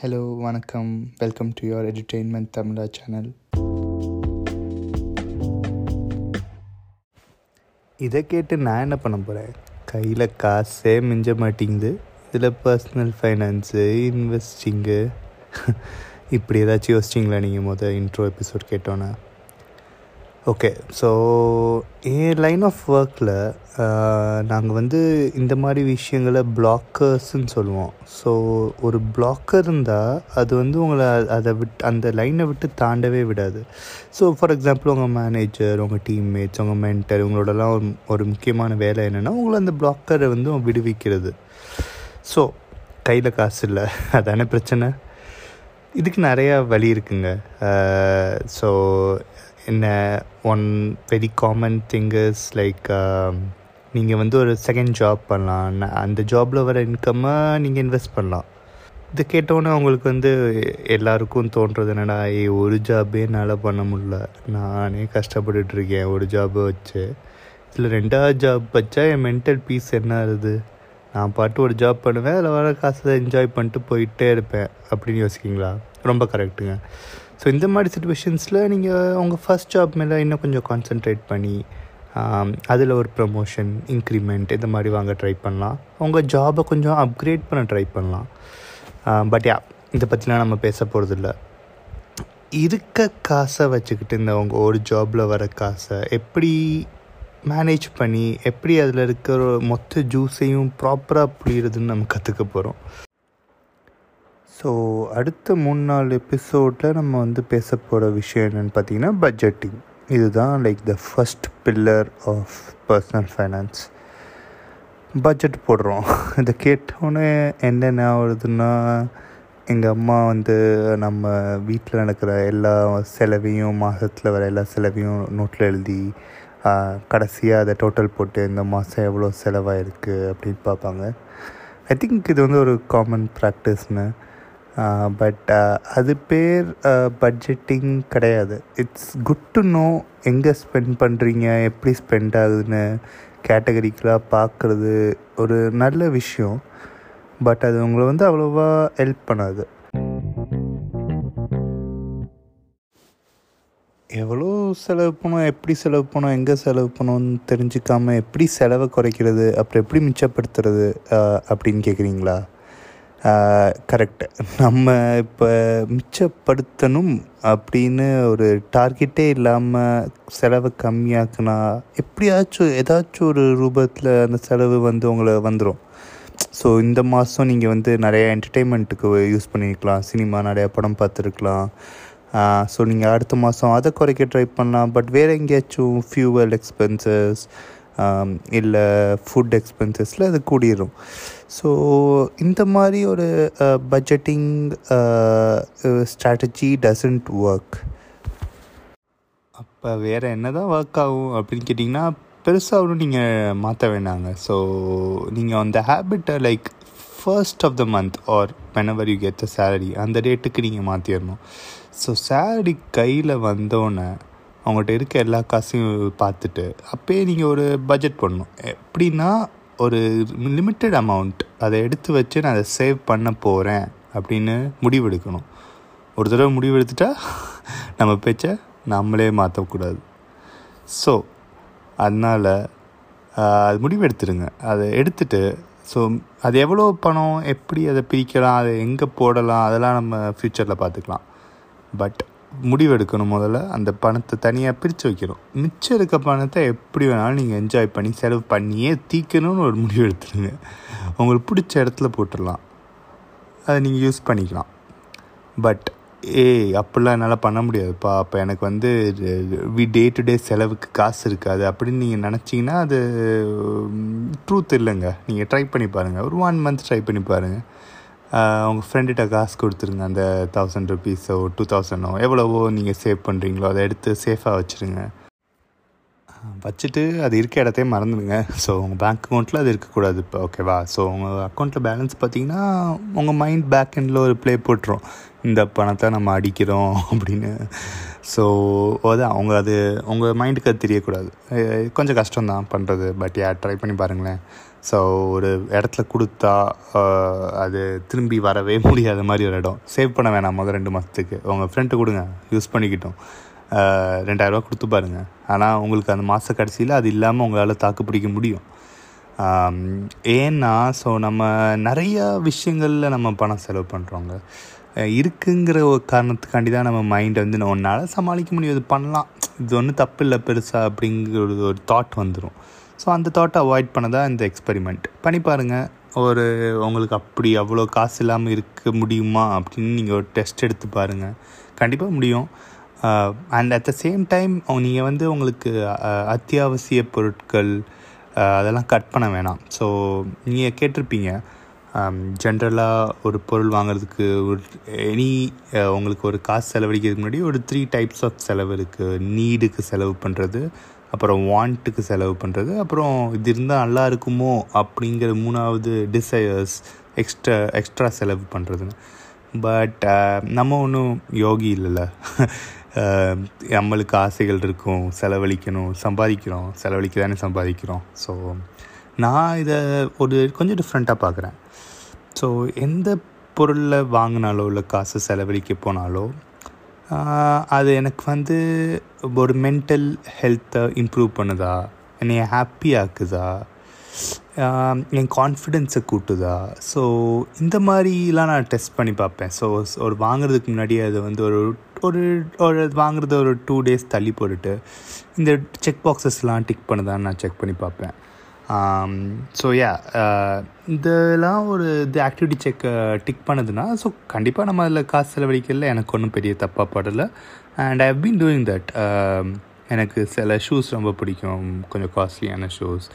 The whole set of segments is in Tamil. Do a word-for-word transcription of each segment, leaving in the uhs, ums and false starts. ஹலோ, வணக்கம். Welcome to your entertainment Tamizha channel. இதை கேட்டு நான் என்ன பண்ண போகிறேன்? கையில் காசே மிஞ்ச மாட்டேங்குது. இதில் பர்சனல் ஃபைனான்ஸு, இன்வெஸ்டிங்கு, இப்படி ஏதாச்சும் யோசிச்சிங்களா நீங்கள் மொதல் இன்ட்ரோ எபிசோட் கேட்டோன்னே? ஓகே, ஸோ என் லைன் ஆஃப் ஒர்க்கில் நாங்கள் வந்து இந்த மாதிரி விஷயங்களை பிளாக்கர்ஸ்ன்னு சொல்லுவோம். ஸோ ஒரு பிளாக்கர் இருந்தால் அது வந்து உங்களை அதை விட்டு அந்த லைனை விட்டு தாண்டவே விடாது. ஸோ ஃபார் எக்ஸாம்பிள், உங்கள் மேனேஜர், உங்கள் டீம்மேட்ஸ், உங்கள் மென்டர், இவங்களோடலாம் ஒரு ஒரு முக்கியமான வேலை என்னென்னா உங்களை அந்த பிளாக்கரை வந்து விடுவிக்கிறது. ஸோ கையில் காசு இல்லை, அதானே பிரச்சனை. இதுக்கு நிறையா வழி இருக்குங்க. ஸோ என்ன, one very common thing is like, நீங்கள் வந்து ஒரு செகண்ட் ஜாப் பண்ணலாம். அந்த ஜாபில் வர இன்கம்மை நீங்கள் இன்வெஸ்ட் பண்ணலாம். இதை கேட்டோன்னே அவங்களுக்கு வந்து எல்லாருக்கும் தோன்றது என்னடா, ஏ ஒரு ஜாபே என்னால் பண்ண முடில, நானே கஷ்டப்பட்டுட்ருக்கேன் ஒரு ஜாபை வச்சு, இதில் ரெண்டாவது ஜாப் வச்சா என் மென்டல் பீஸ் என்ன ஆகுது? நான் பாட்டு ஒரு ஜாப் பண்ணுவேன், அதில் வர காசை என்ஜாய் பண்ணிட்டு போயிட்டே இருப்பேன் அப்படின்னு யோசிக்கிங்களா? ரொம்ப கரெக்டுங்க. ஸோ இந்த மாதிரி சிச்சுவேஷன்ஸில் நீங்கள் உங்கள் ஃபஸ்ட் ஜாப் மேலே இன்னும் கொஞ்சம் கான்சென்ட்ரேட் பண்ணி அதில் ஒரு ப்ரமோஷன், இன்க்ரிமெண்ட் இந்த மாதிரி வாங்க ட்ரை பண்ணலாம். உங்கள் ஜாபை கொஞ்சம் அப்கிரேட் பண்ண ட்ரை பண்ணலாம். பட் யா, இதை பற்றிலாம் நம்ம பேச போகிறதில்ல. இருக்க காசை வச்சுக்கிட்டு இந்த உங்கள் ஒரு ஜாபில் வர காசை எப்படி மேனேஜ் பண்ணி எப்படி அதில் இருக்கிற மொத்த ஜூஸையும் ப்ராப்பராக புரியுறதுன்னு நம்ம கற்றுக்க போகிறோம். ஸோ அடுத்த மூணு நாலு எபிசோடில் நம்ம வந்து பேச போகிற விஷயம் என்னென்னு பார்த்தீங்கன்னா, பட்ஜெட்டிங். இதுதான் like the first pillar of personal finance. Budget போடுறோம். இதை கேட்டோன்னே என்னென்ன ஆகுதுன்னா, எங்கள் அம்மா வந்து நம்ம வீட்டில் நடக்கிற எல்லா செலவையும், மாதத்தில் வர எல்லா செலவையும் நோட்டில் எழுதி கடைசியாக அதை டோட்டல் போட்டு இந்த மாதம் எவ்வளோ செலவாயிருக்கு அப்படின்னு பார்ப்பாங்க. ஐ திங்க் இது வந்து ஒரு காமன் ப்ராக்டிஸ்னு. பட் அது பேர் பட்ஜெட்டிங் கிடையாது. இட்ஸ் குட் டு நோ எங்கே ஸ்பெண்ட் பண்ணுறீங்க, எப்படி ஸ்பெண்ட் ஆகுதுன்னு கேட்டகரிக்கலாக பார்க்குறது ஒரு நல்ல விஷயம். பட் அது உங்களை வந்து அவ்வளோவா ஹெல்ப் பண்ணாது. எவ்வளோ செலவு பண்ணோம், எப்படி செலவு பண்ணோம், எங்கே செலவு பண்ணோன்னு தெரிஞ்சுக்காமல் எப்படி செலவை குறைக்கிறது, அப்புறம் எப்படி மிச்சப்படுத்துறது அப்படின்னு கேட்குறீங்களா? கரெக்டு. நம்ம இப்போ மிச்சப்படுத்தணும் அப்படின்னு ஒரு டார்கெட்டே இல்லாமல் செலவை கம்மியாக்குனா எப்படியாச்சும் ஏதாச்சும் ஒரு ரூபத்தில் அந்த செலவு வந்து உங்களை வந்துடும். ஸோ இந்த மாதம் நீங்கள் வந்து நிறையா என்டர்டெயின்மெண்ட்டுக்கு யூஸ் பண்ணியிருக்கலாம், சினிமா, நிறையா படம் பார்த்துருக்கலாம். ஸோ நீங்கள் அடுத்த மாதம் அதை குறைக்க ட்ரை பண்ணலாம். பட் வேறு எங்கேயாச்சும் ஃபியூவல் எக்ஸ்பென்சஸ் இல்லை ஃபுட் எக்ஸ்பென்சஸில் அது கூடிடும். ஸோ இந்த மாதிரி ஒரு பட்ஜெட்டிங் ஸ்ட்ராட்டஜி டசன்ட் ஒர்க். அப்போ வேறு என்ன தான் ஒர்க் ஆகும் அப்படின்னு கேட்டிங்கன்னா, பெருசாக ஒன்றும் நீங்கள் மாற்ற வேணாங்க. ஸோ நீங்கள் அந்த ஹேபிட்டை like first of the month or whenever you get the salary, அந்த டேட்டுக்கு நீங்கள் மாற்றிடணும். ஸோ சேலரி கையில் வந்தோன்னே அவங்கள்ட்ட இருக்க எல்லா காசையும் பார்த்துட்டு அப்போயே நீங்கள் ஒரு பட்ஜெட் பண்ணணும். எப்படின்னா, ஒரு லிமிட்டட் அமௌண்ட் அதை எடுத்து வச்சு நான் அதை சேவ் பண்ண போகிறேன் அப்படின்னு முடிவெடுக்கணும். ஒரு தடவை முடிவெடுத்துட்டா நம்ம பேச்சை நம்மளே மாற்றக்கூடாது. ஸோ அதனால் அது முடிவெடுத்துருங்க. அதை எடுத்துட்டு ஸோ அது எவ்வளோ பணம், எப்படி அதை பிரிக்கலாம், அதை எங்கே போடலாம், அதெல்லாம் நம்ம ஃப்யூச்சரில் பார்த்துக்கலாம். பட் முடிவெடுக்கணும் முதல்ல. அந்த பணத்தை தனியாக பிரித்து வைக்கணும். மிச்சம் இருக்க பணத்தை எப்படி வேணாலும் நீங்கள் என்ஜாய் பண்ணி செலவு பண்ணியே தீக்கணும்னு ஒரு முடிவு எடுத்துடுங்க. உங்களுக்கு பிடிச்ச இடத்துல போட்டுடலாம், அதை நீங்கள் யூஸ் பண்ணிக்கலாம். பட் ஏய், அப்படிலாம் என்னால் பண்ண முடியாதுப்பா, அப்போ எனக்கு வந்து வி டே டு டே செலவுக்கு காசு இருக்காது அப்படின்னு நீங்கள் நினச்சிங்கன்னா அது ட்ரூத் இல்லைங்க. நீங்கள் ட்ரை பண்ணி பாருங்கள், ஒரு ஒன் மந்த் ட்ரை பண்ணி பாருங்கள். உங்கள் ஃப்ரெண்டுகிட்ட காசு கொடுத்துருங்க. அந்த தௌசண்ட் ருபீஸோ டூ தௌசண்டோ எவ்வளவோ நீங்கள் சேவ் பண்ணுறீங்களோ அதை எடுத்து சேஃபாக வச்சுருங்க. வச்சுட்டு அது இருக்க இடத்தையும் மறந்துடுங்க. ஸோ உங்கள் பேங்க் அக்கௌண்ட்டில் அது இருக்கக்கூடாது இப்போ, ஓகேவா? ஸோ உங்கள் அக்கௌண்ட்டில் பேலன்ஸ் பார்த்தீங்கன்னா உங்கள் மைண்ட் பேக் எண்டில் ஒரு ப்ளே போட்டுரும், இந்த பணத்தை நம்ம அடிக்கிறோம் அப்படின்னு. ஸோ அது அவங்க அது உங்கள் மைண்டுக்கு அது தெரியக்கூடாது. கொஞ்சம் கஷ்டம் தான் பண்ணுறது. பட் யா, ட்ரை பண்ணி பாருங்களேன். ஸோ ஒரு இடத்துல கொடுத்தா அது திரும்பி வரவே முடியாத மாதிரி ஒரு இடம். சேவ் பண்ண வேணாம், முதல் ரெண்டு மாதத்துக்கு உங்கள் ஃப்ரெண்டு கொடுங்க, யூஸ் பண்ணிக்கிட்டோம், ரெண்டாயிரரூவா கொடுத்து பாருங்கள். ஆனால் உங்களுக்கு அந்த மாத கடைசியில் அது இல்லாமல் உங்களால் தாக்கு பிடிக்க முடியும். ஏன்னா ஸோ நம்ம நிறையா விஷயங்களில் நம்ம பணம் செலவு பண்ணுறோங்க இருக்குங்கிற ஒரு காரணத்துக்காண்டி தான் நம்ம மைண்டை வந்து நான் ஒன்றால் சமாளிக்க முடியும், இது பண்ணலாம், இது ஒன்றும் தப்பு இல்லை பெருசாக அப்படிங்கிறது ஒரு தாட் வந்துடும். ஸோ அந்த தாட்டை அவாய்ட் பண்ண தான் இந்த எக்ஸ்பெரிமெண்ட் பண்ணி பாருங்கள். ஒரு உங்களுக்கு அப்படி அவ்வளோ காசு இல்லாமல் இருக்க முடியுமா அப்படின்னு நீங்கள் ஒரு டெஸ்ட் எடுத்து பாருங்கள், கண்டிப்பாக முடியும். And at the same time நீங்கள் வந்து உங்களுக்கு அத்தியாவசிய பொருட்கள் அதெல்லாம் கட் பண்ண வேணாம். ஸோ நீங்கள் கேட்டிருப்பீங்க ஜென்ரலாக ஒரு பொருள் வாங்கிறதுக்கு ஒரு எனி உங்களுக்கு ஒரு காசு செலவழிக்கிறதுக்கு முன்னாடி ஒரு த்ரீ டைப்ஸ் ஆஃப் செலவு இருக்குது. நீடுக்கு செலவு பண்ணுறது, அப்புறம் வாண்ட்டுக்கு செலவு பண்ணுறது, அப்புறம் இது இருந்தால் நல்லா இருக்குமோ அப்படிங்கிற மூணாவது டிசையர்ஸ் எக்ஸ்ட்ரா எக்ஸ்ட்ரா செலவு பண்ணுறதுன்னு. பட் நம்ம ஒன்றும் யோகி இல்லைல்ல, நம்மளுக்கு ஆசைகள் இருக்கும், செலவழிக்கணும், சம்பாதிக்கிறோம், செலவழிக்க தானே சம்பாதிக்கிறோம். ஸோ நான் இதை ஒரு கொஞ்சம் டிஃப்ரெண்ட்டாக பார்க்குறேன். ஸோ எந்த பொருளை வாங்கினாலோ இல்லை காசு செலவழிக்க போனாலோ அது எனக்கு வந்து ஒரு மென்டல் ஹெல்த்தை இம்ப்ரூவ் பண்ணுதா, என்னைய ஹாப்பி ஆக்குதா, என் கான்ஃபிடென்ஸை கூட்டுதா, ஸோ இந்த மாதிரிலாம் நான் டெஸ்ட் பண்ணி பார்ப்பேன். ஸோ ஒரு வாங்குறதுக்கு முன்னாடி அது வந்து ஒரு ஒரு ஒரு வாங்குறத ஒரு டூ டேஸ் தள்ளி போட்டுட்டு இந்த செக் பாக்ஸஸ்லாம் டிக் பண்ணுதான்னு நான் செக் பண்ணி பார்ப்பேன். ஸோ யா இதெல்லாம் ஒரு இது ஆக்டிவிட்டி செக்கை டிக் பண்ணுதுன்னா ஸோ கண்டிப்பாக நம்ம அதில் காசு செலவழிக்கல எனக்கு ஒன்றும் பெரிய தப்பாக படலை. And I have been doing that. எனக்கு சில ஷூஸ் ரொம்ப பிடிக்கும், கொஞ்சம் காஸ்ட்லியான ஷூஸ்.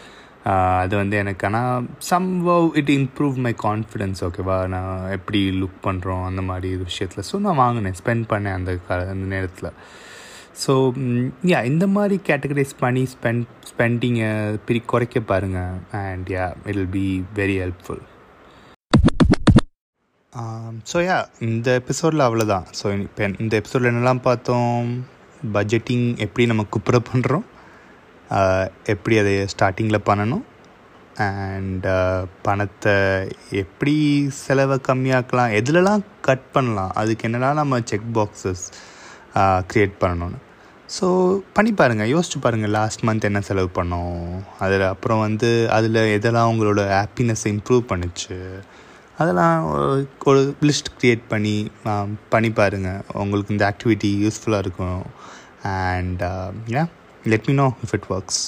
அது வந்து எனக்கு ஆனால் somehow it improve my confidence. ஓகேவா, நான் எப்படி லுக் பண்ணுறோம் அந்த மாதிரி இது விஷயத்தில் ஸோ நான் வாங்கினேன், ஸ்பெண்ட் பண்ணேன் அந்த கா அந்த நேரத்தில். ஸோ யா இந்த மாதிரி கேட்டகரைஸ் பண்ணி ஸ்பெண்ட் ஸ்பெண்டிங்கை பிரி குறைக்க பாருங்கள். And yeah it will be very helpful. So yeah இந்த எபிசோடில் அவ்வளோதான். ஸோ இப்போ இந்த எபிசோடில் என்னெல்லாம் பார்த்தோம், பட்ஜெட்டிங் எப்படி நம்ம குப்புற பண்ணுறோம், எப்படி அதை ஸ்டார்டிங்கில் பண்ணணும், அண்ட் பணத்தை எப்படி செலவை கம்மியாக்கலாம், எதுலலாம் கட் பண்ணலாம், அதுக்கு என்னெல்லாம் நம்ம செக் பாக்ஸஸ் க்ரியேட் பண்ணணும்னு. ஸோ பண்ணி பாருங்கள், யோசிச்சு பாருங்கள் லாஸ்ட் மந்த் என்ன செலவு பண்ணோம், அதில் அப்புறம் வந்து அதில் எதெல்லாம் உங்களோட ஹாப்பினஸ்ஸை இம்ப்ரூவ் பண்ணிச்சு, அதெல்லாம் ஒரு லிஸ்ட் க்ரியேட் பண்ணி பண்ணி பாருங்கள். உங்களுக்கு இந்த ஆக்டிவிட்டி யூஸ்ஃபுல்லாக இருக்கும். And yeah let me know if it works.